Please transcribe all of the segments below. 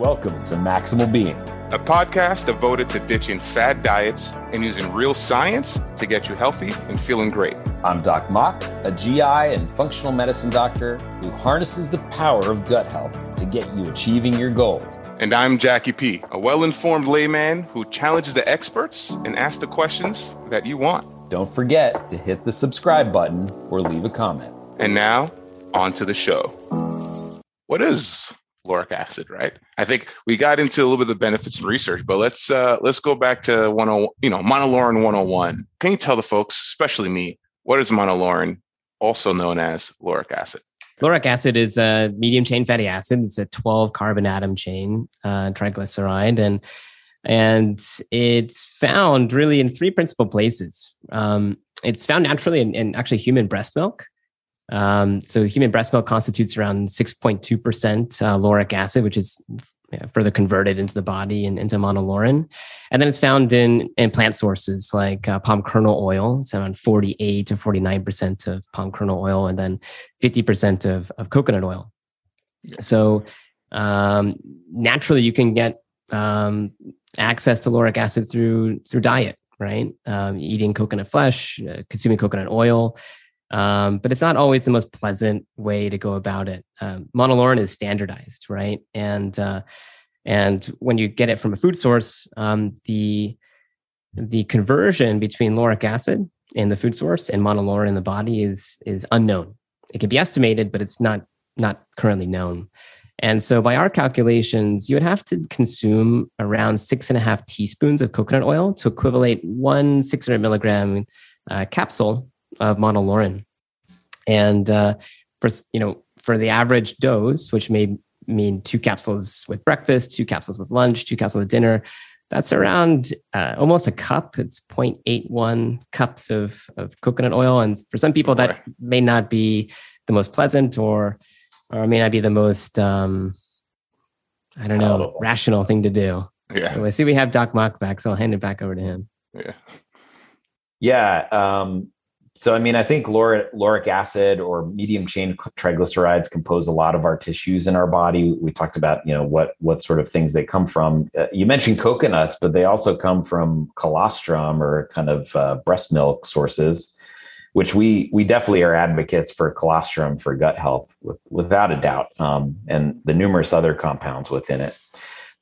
Welcome to Maximal Being, a podcast devoted to ditching fad diets and using real science to get you healthy and feeling great. I'm Doc Mock, a GI and functional medicine doctor who harnesses the power of gut health to get you achieving your goals. And I'm Jackie P, a well-informed layman who challenges the experts and asks the questions that you want. Don't forget to hit the subscribe button or leave a comment. And now, on to the show. What is lauric acid, right? I think we got into a little bit of the benefits and research, but let's go back to monolaurin 101. Can you tell the folks, especially me, what is monolaurin, also known as lauric acid? Lauric acid is a medium chain fatty acid. It's a 12 carbon atom chain triglyceride, and it's found really in three principal places. It's found naturally in actually human breast milk. So human breast milk constitutes around 6.2% lauric acid, which is further converted into the body and into monolaurin. And then it's found in plant sources like palm kernel oil. It's around 48 to 49% of palm kernel oil, and then 50% of coconut oil. So naturally, you can get access to lauric acid through diet, right? Eating coconut flesh, consuming coconut oil. But it's not always the most pleasant way to go about it. Monolaurin is standardized, right? And when you get it from a food source, the conversion between lauric acid in the food source and monolaurin in the body is unknown. It can be estimated, but it's not currently known. And so by our calculations, you would have to consume around 6.5 teaspoons of coconut oil to equivalent 1 600 milligram capsule of monolaurin. And for the average dose, which may mean 2 capsules with breakfast, 2 capsules with lunch, 2 capsules with dinner, that's around almost a cup. It's 0.81 cups of coconut oil. And for some people, that may not be the most pleasant or may not be the most, rational thing to do. Yeah. So I see we have Doc Mock back, so I'll hand it back over to him. Yeah. Yeah. So, I mean, I think lauric acid or medium chain triglycerides compose a lot of our tissues in our body. We talked about, what sort of things they come from. You mentioned coconuts, but they also come from colostrum or kind of breast milk sources, which we definitely are advocates for colostrum for gut health, without a doubt, and the numerous other compounds within it.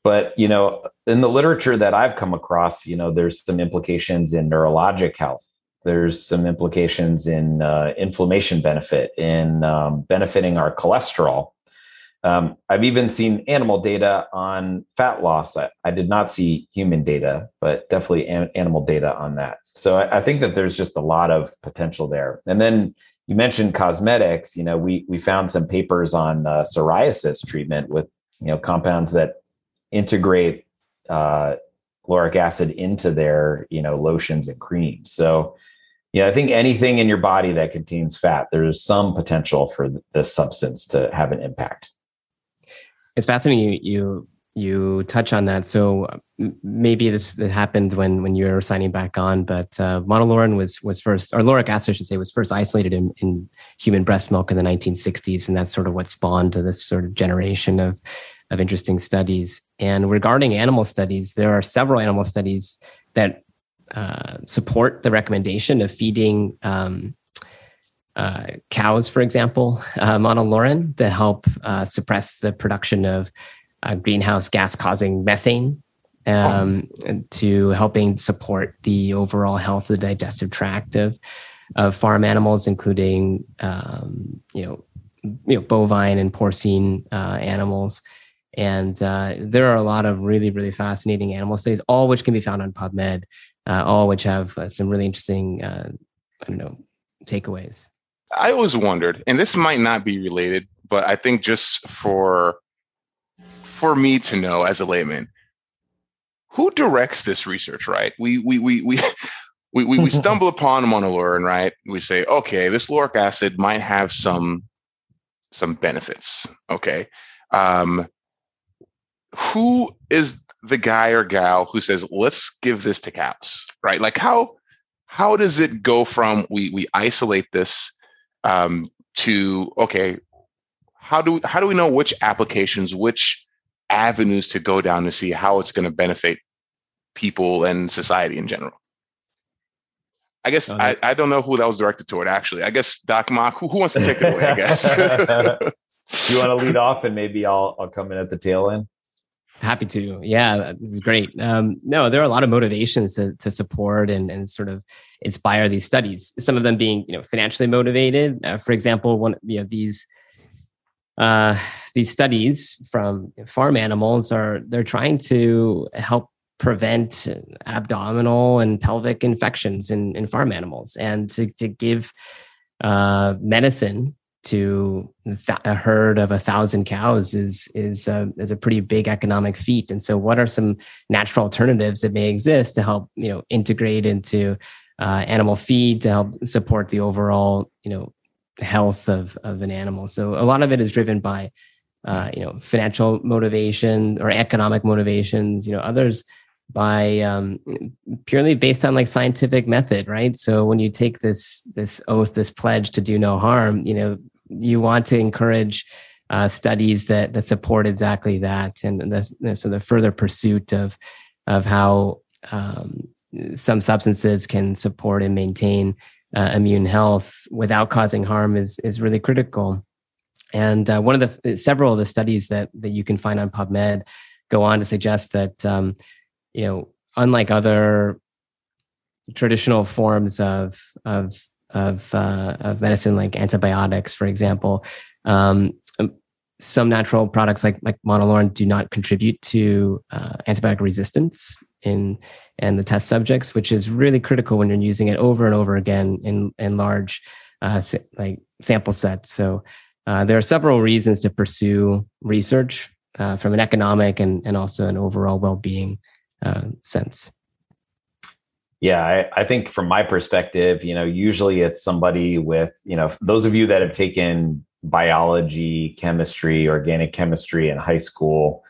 But, in the literature that I've come across, there's some implications in neurologic health. There's some implications in inflammation benefit, in benefiting our cholesterol. I've even seen animal data on fat loss. I did not see human data, but definitely animal data on that. So I think that there's just a lot of potential there. And then you mentioned cosmetics. We found some papers on psoriasis treatment with compounds that integrate lauric acid into their lotions and creams. So I think anything in your body that contains fat, there's some potential for this substance to have an impact. It's fascinating you touch on that. So maybe this happened when you were signing back on, but monolaurin was first, or lauric acid, I should say, was first isolated in human breast milk in the 1960s, and that's sort of what spawned this sort of generation of interesting studies. And regarding animal studies, there are several animal studies that support the recommendation of feeding cows, for example, monolaurin to help suppress the production of greenhouse gas causing methane, to helping support the overall health of the digestive tract of farm animals, including bovine and porcine animals. And there are a lot of really, really fascinating animal studies, all of which can be found on PubMed, all of which have some really interesting, takeaways. I always wondered, and this might not be related, but I think just for me to know as a layman, who directs this research, right? We stumble upon monolaurin, right? We say, okay, this lauric acid might have some benefits. Okay. Who is the guy or gal who says, let's give this to cows, right? Like how does it go from we isolate this to, okay, how do we know which applications, which avenues to go down to see how it's going to benefit people and society in general. I guess I don't know who that was directed toward, actually. I guess Doc Mock, who wants to take it away, I guess? Do you want to lead off and maybe I'll come in at the tail end? Happy to. Yeah, this is great. No, there are a lot of motivations to support and sort of inspire these studies. Some of them being, financially motivated. For example, one, these studies from farm animals they're trying to help prevent abdominal and pelvic infections in farm animals, and to give medicine to a herd of 1,000 cows is a pretty big economic feat. And so, what are some natural alternatives that may exist to help integrate into animal feed to help support the overall health of an animal? So a lot of it is driven by financial motivation or economic motivations. Others by purely based on scientific method, right? So when you take this oath, this pledge to do no harm, you want to encourage studies that support exactly that, and so the further pursuit of how some substances can support and maintain immune health without causing harm is really critical. And one of the several of the studies that you can find on PubMed go on to suggest that unlike other traditional forms of medicine, like antibiotics, for example, some natural products like monolaurin do not contribute to antibiotic resistance in the test subjects, which is really critical when you're using it over and over again in large sample sets. So there are several reasons to pursue research from an economic and also an overall well-being sense. Yeah, I think from my perspective, usually it's somebody with, those of you that have taken biology, chemistry, organic chemistry in high school,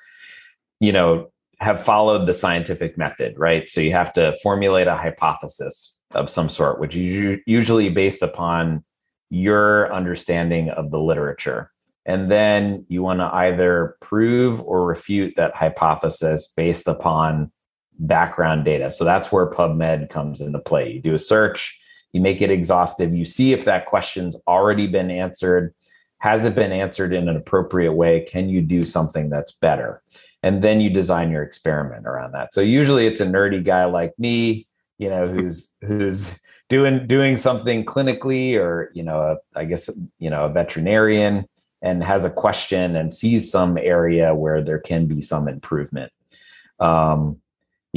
have followed the scientific method, right? So you have to formulate a hypothesis of some sort, which is usually based upon your understanding of the literature. And then you want to either prove or refute that hypothesis based upon background data. So that's where PubMed comes into play. You do a search, you make it exhaustive, you see if that question's already been answered. Has it been answered in an appropriate way? Can you do something that's better? And then you design your experiment around that. So usually it's a nerdy guy like me, who's doing something clinically, or, a veterinarian, and has a question and sees some area where there can be some improvement.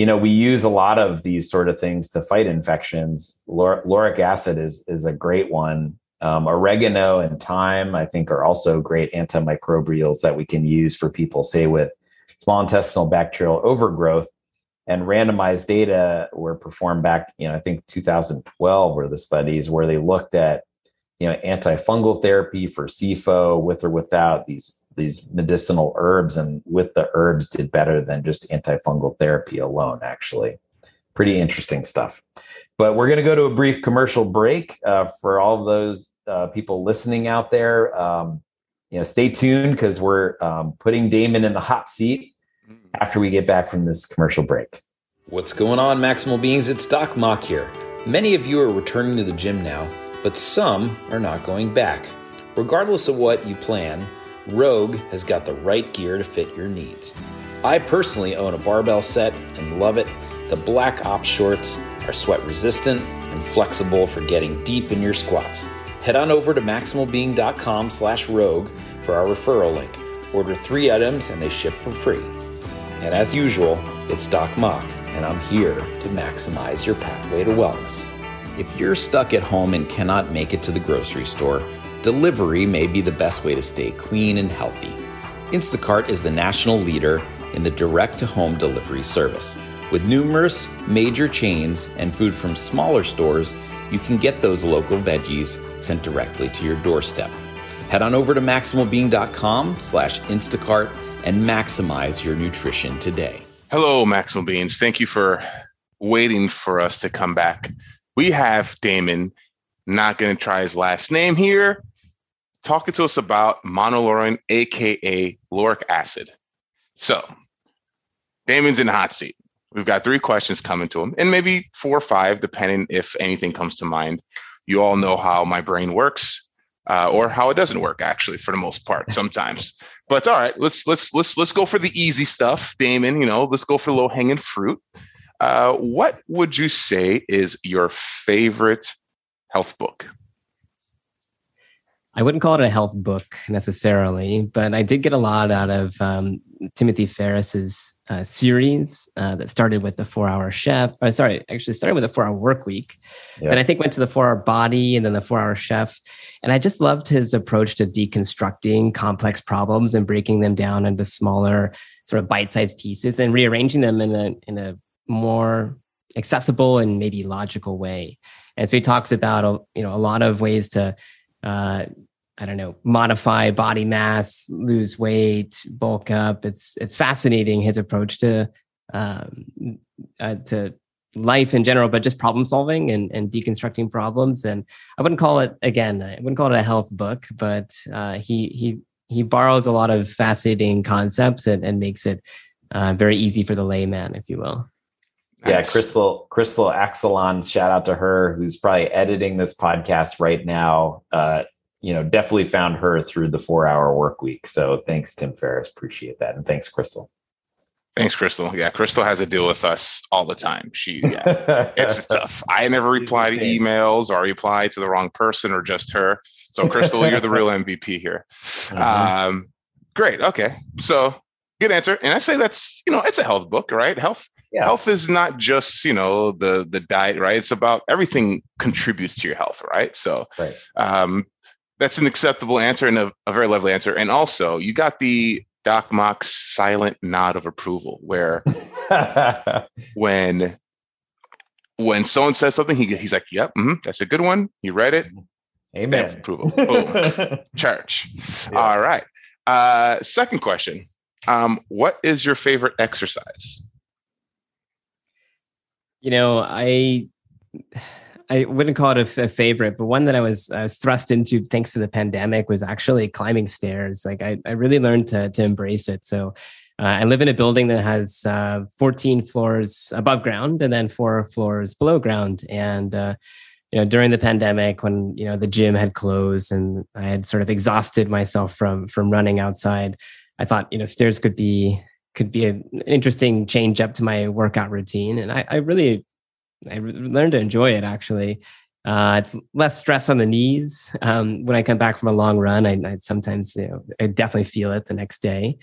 We use a lot of these sort of things to fight infections. Lauric acid is a great one. Oregano and thyme, I think, are also great antimicrobials that we can use for people, say, with small intestinal bacterial overgrowth. And randomized data were performed back, I think 2012 were the studies where they looked at, antifungal therapy for CIFO with or without these medicinal herbs, and with the herbs did better than just antifungal therapy alone, actually. Pretty interesting stuff. But we're going to go to a brief commercial break for all of those people listening out there. Stay tuned, because we're putting Damon in the hot seat after we get back from this commercial break. What's going on, Maximal Beings? It's Doc Mock here. Many of you are returning to the gym now, but some are not going back. Regardless of what you plan, Rogue has got the right gear to fit your needs. I personally own a barbell set and love it. The black ops shorts are sweat resistant and flexible for getting deep in your squats. Head on over to maximalbeing.com/rogue for our referral link. Order 3 items and they ship for free. And as usual, it's Doc Mock, and I'm here to maximize your pathway to wellness. If you're stuck at home and cannot make it to the grocery store, delivery may be the best way to stay clean and healthy. Instacart is the national leader in the direct-to-home delivery service. With numerous major chains and food from smaller stores, you can get those local veggies sent directly to your doorstep. Head on over to maximalbeing.com/Instacart and maximize your nutrition today. Hello, Maximal Beings. Thank you for waiting for us to come back. We have Damon, not going to try his last name here, talking to us about monolaurin, aka lauric acid. So Damon's in the hot seat. We've got three questions coming to him, and maybe four or five, depending if anything comes to mind. You all know how my brain works, or how it doesn't work, actually, for the most part, sometimes. But it's all right. Let's go for the easy stuff, Damon. You know, let's go for low hanging fruit. What would you say is your favorite health book? I wouldn't call it a health book necessarily, but I did get a lot out of Timothy Ferriss's series that started with the 4 Hour Chef. Actually started with the 4 Hour Work Week, then I think went to the 4 Hour Body and then the 4 Hour Chef. And I just loved his approach to deconstructing complex problems and breaking them down into smaller, sort of bite-sized pieces and rearranging them in a more accessible and maybe logical way. And so he talks about a lot of ways to modify body mass, lose weight, bulk up. It's fascinating, his approach to life in general, but just problem solving and deconstructing problems. And I wouldn't call it a health book, but he borrows a lot of fascinating concepts and makes it very easy for the layman, if you will. Yeah, Crystal Axelrod, shout out to her, who's probably editing this podcast right now. Definitely found her through the 4 Hour Work Week. So thanks, Tim Ferriss. Appreciate that. And thanks, Crystal. Thanks, Crystal. Yeah, Crystal has a deal with us all the time. It's tough. I never reply to emails or reply to the wrong person or just her. So Crystal, you're the real MVP here. Uh-huh. Great. Okay. So good answer. And I say that's, it's a health book, right? Health is not just, the diet, right? It's about everything contributes to your health, right? So that's an acceptable answer and a very lovely answer. And also you got the Doc Mock silent nod of approval where when someone says something, he's like, yep, mm-hmm, that's a good one. He read it. Amen. Stamp approval. Boom. Church. Yeah. All right. Second question. What is your favorite exercise? I wouldn't call it a favorite, but one that I was thrust into thanks to the pandemic was actually climbing stairs. Like I really learned to embrace it. So I live in a building that has 14 floors above ground and then 4 floors below ground. And during the pandemic, when the gym had closed and I had sort of exhausted myself from running outside, I thought stairs could be an interesting change up to my workout routine. And I learned to enjoy it, actually. It's less stress on the knees. When I come back from a long run, I sometimes, I definitely feel it the next day.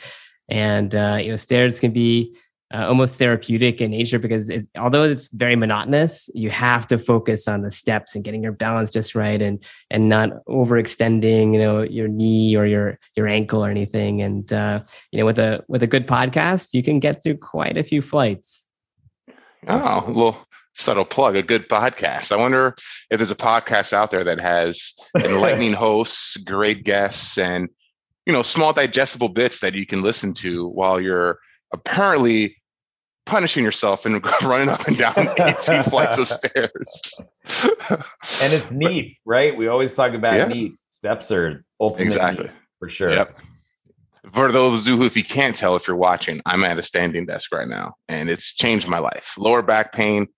And, stairs can be almost therapeutic in nature because although it's very monotonous, you have to focus on the steps and getting your balance just right and not overextending, your knee or your ankle or anything. And, with a good podcast, you can get through quite a few flights. Oh, well. Subtle plug, a good podcast. I wonder if there's a podcast out there that has enlightening hosts, great guests, and, small digestible bits that you can listen to while you're apparently punishing yourself and running up and down 18 flights of stairs. And it's neat, right? We always talk about neat. Steps are ultimately neat, for sure. Yep. For those who, if you can't tell, if you're watching, I'm at a standing desk right now, and it's changed my life. Lower back pain,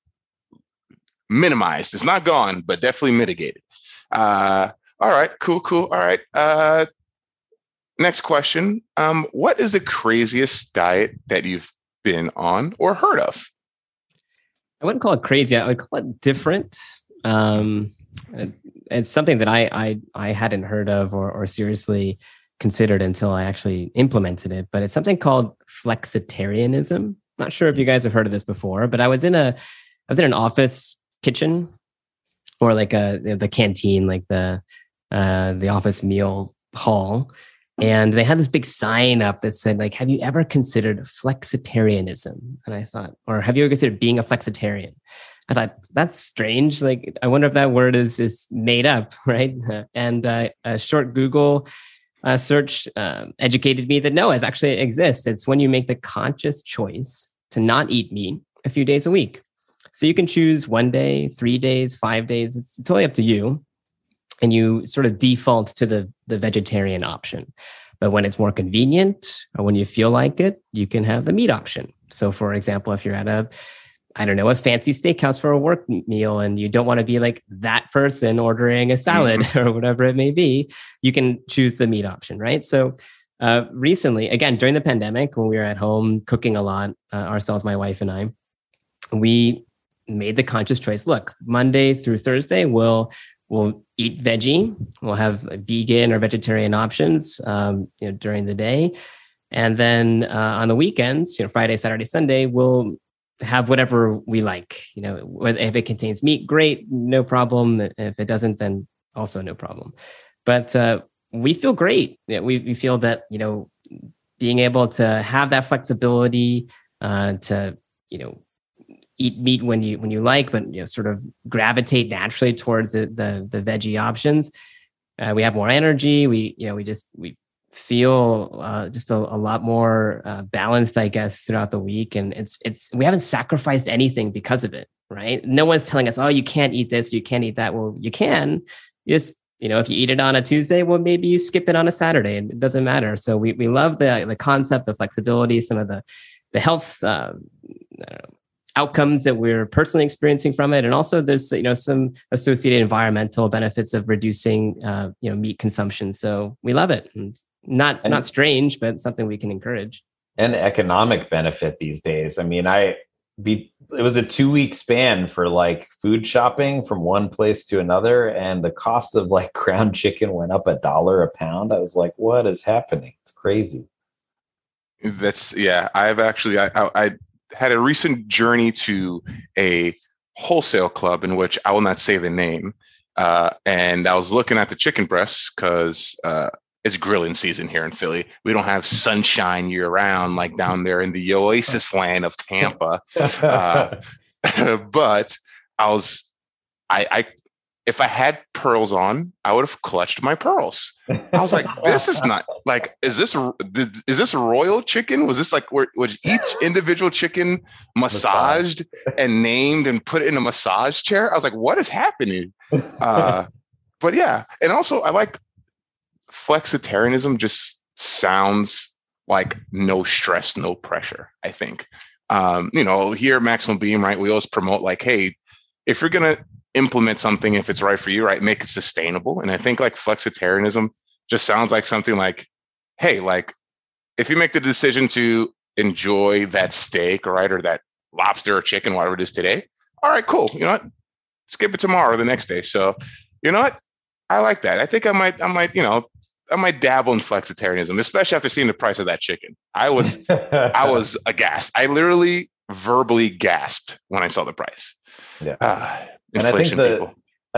minimized. It's not gone, but definitely mitigated. All right, cool. All right. Next question. What is the craziest diet that you've been on or heard of? I wouldn't call it crazy. I would call it different. It's something that I hadn't heard of or seriously considered until I actually implemented it, but it's something called flexitarianism. Not sure if you guys have heard of this before, but I was in an office kitchen or like the canteen, like the office meal hall. And they had this big sign up that said, like, have you ever considered flexitarianism? And I thought, or have you ever considered being a flexitarian? I thought, that's strange. Like, I wonder if that word is made up, right? And a short Google search educated me that no, it actually exists. It's when you make the conscious choice to not eat meat a few days a week. So you can choose 1 day, 3 days, 5 days. It's totally up to you. And you sort of default to the vegetarian option. But when it's more convenient or when you feel like it, you can have the meat option. So for example, if you're at a fancy steakhouse for a work meal and you don't want to be like that person ordering a salad or whatever it may be, you can choose the meat option, right? So recently, again, during the pandemic, when we were at home cooking a lot, ourselves, my wife and I, we made the conscious choice. Look, Monday through Thursday, we'll eat veggie. We'll have vegan or vegetarian options during the day. And then on the weekends, Friday, Saturday, Sunday, we'll have whatever we like. If it contains meat, great, no problem. If it doesn't, then also no problem. But we feel great. We feel that, being able to have that flexibility to eat meat when you like, but sort of gravitate naturally towards the veggie options. We have more energy. We feel just a lot more balanced, I guess, throughout the week. And we haven't sacrificed anything because of it, right? No one's telling us, oh, you can't eat this, you can't eat that. Well, you can. You just, if you eat it on a Tuesday, well, maybe you skip it on a Saturday and it doesn't matter. So we love the concept of flexibility, some of the health outcomes that we're personally experiencing from it. And also there's, some associated environmental benefits of reducing, meat consumption. So we love it. Not strange, but something we can encourage. And economic benefit these days. I mean, it was a 2-week span for food shopping from one place to another. And the cost of ground chicken went up $1 a pound. I was like, what is happening? It's crazy. I had a recent journey to a wholesale club in which I will not say the name. And I was looking at the chicken breasts because it's grilling season here in Philly. We don't have sunshine year round, like down there in the oasis land of Tampa. But if I had pearls on, I would have clutched my pearls. I was like, this is not is this royal chicken? Was this was each individual chicken massaged and named and put in a massage chair? I was like, what is happening? But yeah. And also I like flexitarianism just sounds like no stress, no pressure. I think, here at Maximal Being, right, we always promote hey, if you're going to implement something, if it's right for you, right, make it sustainable. And I think flexitarianism just sounds like something if you make the decision to enjoy that steak, right, or that lobster or chicken, whatever it is today, all right, cool. You know what? Skip it tomorrow or the next day. So, you know what? I like that. I think I might dabble in flexitarianism, especially after seeing the price of that chicken. I was aghast. I literally verbally gasped when I saw the price. Yeah. And I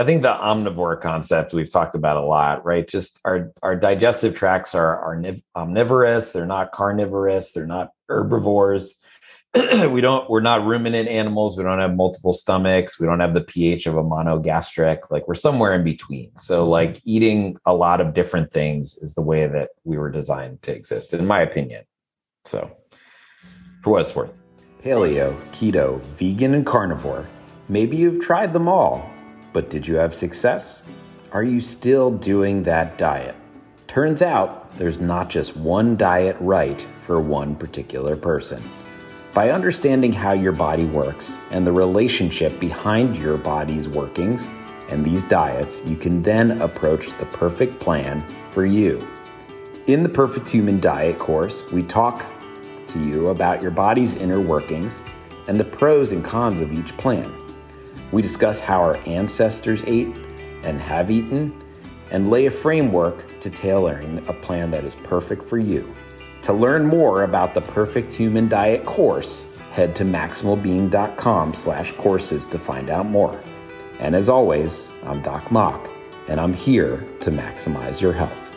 think the omnivore concept we've talked about a lot, right? Just our digestive tracts are omnivorous. They're not carnivorous. They're not herbivores. We're not ruminant animals. We don't have multiple stomachs. We don't have the pH of a monogastric. We're somewhere in between. So eating a lot of different things is the way that we were designed to exist, in my opinion. So for what it's worth. Paleo, keto, vegan, and carnivore. Maybe you've tried them all, but did you have success? Are you still doing that diet? Turns out there's not just one diet right for one particular person. By understanding how your body works and the relationship behind your body's workings and these diets, you can then approach the perfect plan for you. In the Perfect Human Diet course, we talk to you about your body's inner workings and the pros and cons of each plan. We discuss how our ancestors ate and have eaten and lay a framework to tailoring a plan that is perfect for you. To learn more about the Perfect Human Diet course, head to maximalbeing.com/courses to find out more. And as always, I'm Doc Mock, and I'm here to maximize your health.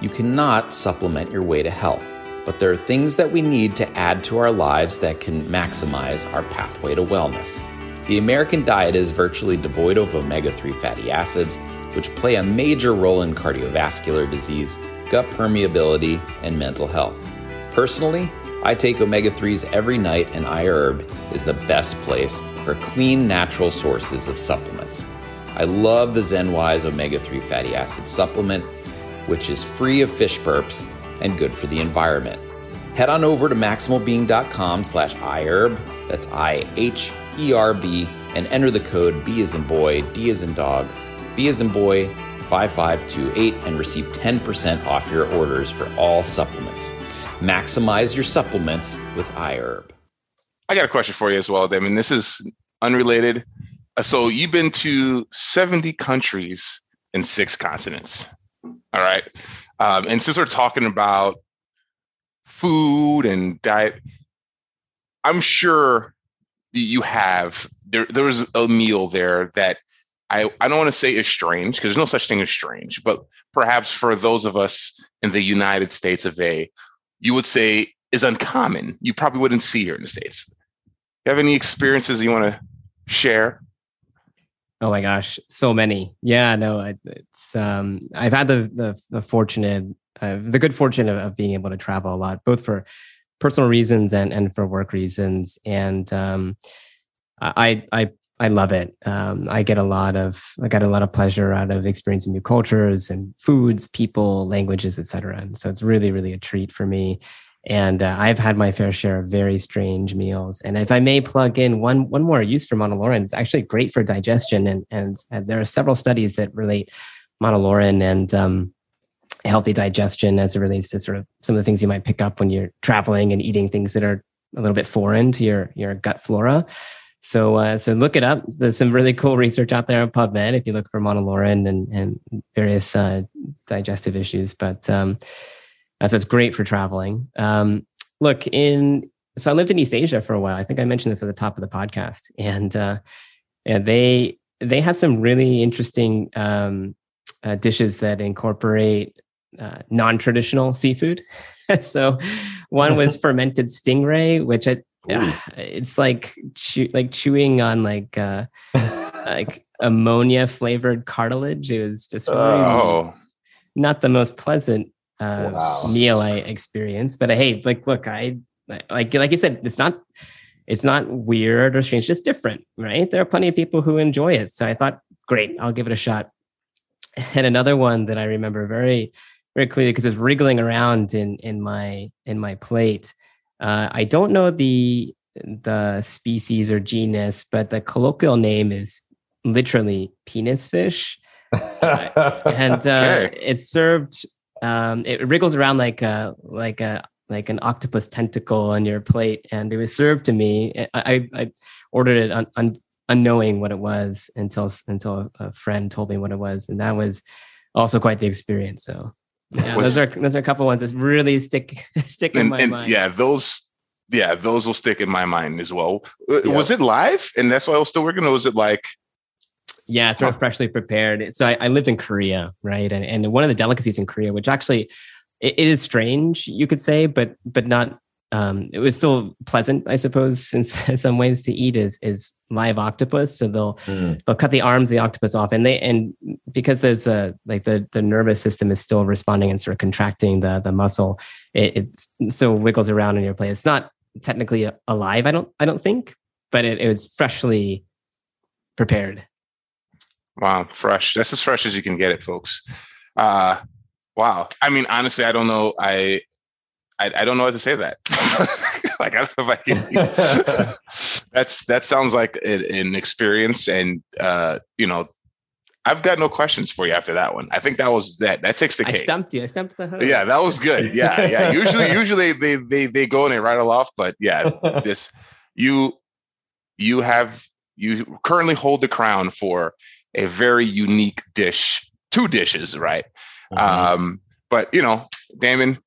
You cannot supplement your way to health, but there are things that we need to add to our lives that can maximize our pathway to wellness. The American diet is virtually devoid of omega-3 fatty acids, which play a major role in cardiovascular disease, gut permeability, and mental health. Personally, I take omega-3s every night, and iHerb is the best place for clean, natural sources of supplements. I love the Zenwise omega-3 fatty acid supplement, which is free of fish burps and good for the environment. Head on over to maximalbeing.com/iHerb, that's IHERB, and enter the code B as in boy, D as in dog, B as in boy 5528 and receive 10% off your orders for all supplements. Maximize your supplements with iHerb. I got a question for you as well. I mean, this is unrelated. So you've been to 70 countries and 6 continents. All right. And since we're talking about food and diet, I'm sure you have, there was a meal there that I don't want to say is strange, because there's no such thing as strange, but perhaps for those of us in the United States of A, you would say is uncommon. You probably wouldn't see here in the States. Do you have any experiences you want to share? Oh my gosh, so many. Yeah, no, it's I've had the fortunate, the good fortune of being able to travel a lot, both for personal reasons and for work reasons, and I love it. I got a lot of pleasure out of experiencing new cultures and foods, people, languages, etc. And so it's really, really a treat for me. And I've had my fair share of very strange meals. And if I may plug in one more use for monolaurin, it's actually great for digestion. And there are several studies that relate monolaurin and healthy digestion as it relates to sort of some of the things you might pick up when you're traveling and eating things that are a little bit foreign to your gut flora. So look it up. There's some really cool research out there on PubMed if you look for monolaurin and various digestive issues. But so it's great for traveling. So I lived in East Asia for a while. I think I mentioned this at the top of the podcast. And they have some really interesting dishes that incorporate non-traditional seafood. So one was fermented stingray, which it's like chewing on like ammonia flavored cartilage. It was just really not the most pleasant meal I experienced. But hey, look, I like you said, it's not weird or strange, just different, right? There are plenty of people who enjoy it. So I thought, great, I'll give it a shot. And another one that I remember very, very clearly because it's wriggling around in my plate. I don't know the species or genus, but the colloquial name is literally penis fish, and it's served. It wriggles around like an octopus tentacle on your plate, and it was served to me. I ordered it unknowing what it was until a friend told me what it was, and that was also quite the experience. So. Yeah, those are a couple ones that really stick in my mind. Yeah, those will stick in my mind as well. Yeah. Was it live, and that's why I was still working? Or was it like? Yeah, sort of freshly prepared. So I lived in Korea, right? And one of the delicacies in Korea, which actually it is strange, you could say, but not. It was still pleasant, I suppose, in some ways to eat is live octopus. So they'll cut the arms of the octopus off, and because there's the nervous system is still responding and sort of contracting the muscle, it still wiggles around in your plate. It's not technically alive, I don't think, but it was freshly prepared. Wow, fresh. That's as fresh as you can get it, folks. Wow. I mean, honestly, I don't know. I don't know how to say that. Like, I don't know if I can. That sounds like an experience. And, I've got no questions for you after that one. I think that was that. That takes the cake. I stumped you. I stumped the host. Yeah, that was good. Yeah, yeah. Usually they go and they rattle off. But yeah, this you currently hold the crown for a very unique dish, 2 dishes, right? Mm-hmm. But Damon.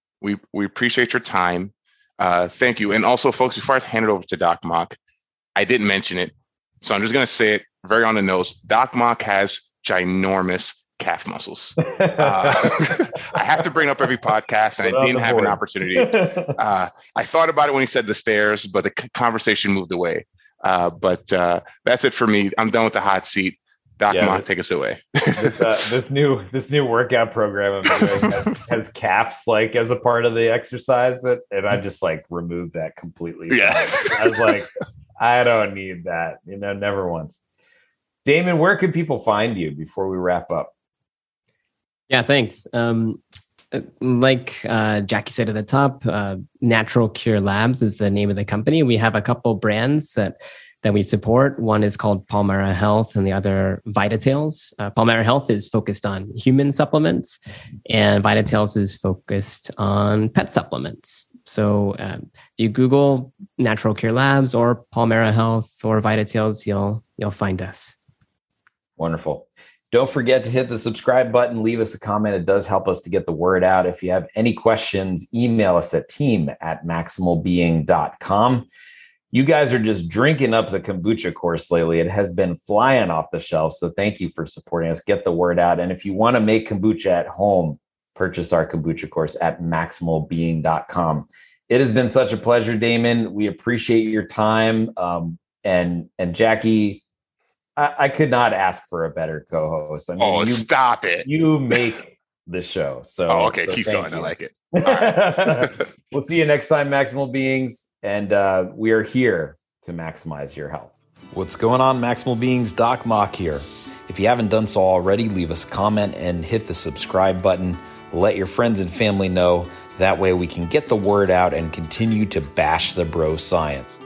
We appreciate your time. Thank you. And also, folks, before I hand it over to Doc Mock, I didn't mention it, so I'm just going to say it very on the nose. Doc Mock has ginormous calf muscles. I have to bring up every podcast, and I didn't have an opportunity. I thought about it when he said the stairs, but the conversation moved away. But that's it for me. I'm done with the hot seat. Doc Mock, take us away. this new workout program I'm doing has calves like as a part of the exercise, that, and I just like removed that completely. Yeah. I was like, I don't need that. Never once. Damon, where can people find you before we wrap up? Yeah, thanks. like Jackie said at the top, Natural Care Labs is the name of the company. We have a couple brands that we support. One is called Palmara Health and the other VitaTails. Palmara Health is focused on human supplements and VitaTails is focused on pet supplements. So if you Google Natural Care Labs or Palmara Health or VitaTails, you'll find us. Wonderful. Don't forget to hit the subscribe button. Leave us a comment. It does help us to get the word out. If you have any questions, email us at team@maximalbeing.com. You guys are just drinking up the kombucha course lately. It has been flying off the shelf. So thank you for supporting us. Get the word out. And if you want to make kombucha at home, purchase our kombucha course at maximalbeing.com. It has been such a pleasure, Damon. We appreciate your time. And Jackie, I could not ask for a better co-host. I mean, stop it. You make the show. So okay. So keep going. You. I like it. All right. We'll see you next time, Maximal Beings. And we are here to maximize your health. What's going on, Maximal Beings? Doc Mock here. If you haven't done so already, leave us a comment and hit the subscribe button. Let your friends and family know. That way we can get the word out and continue to bash the bro science.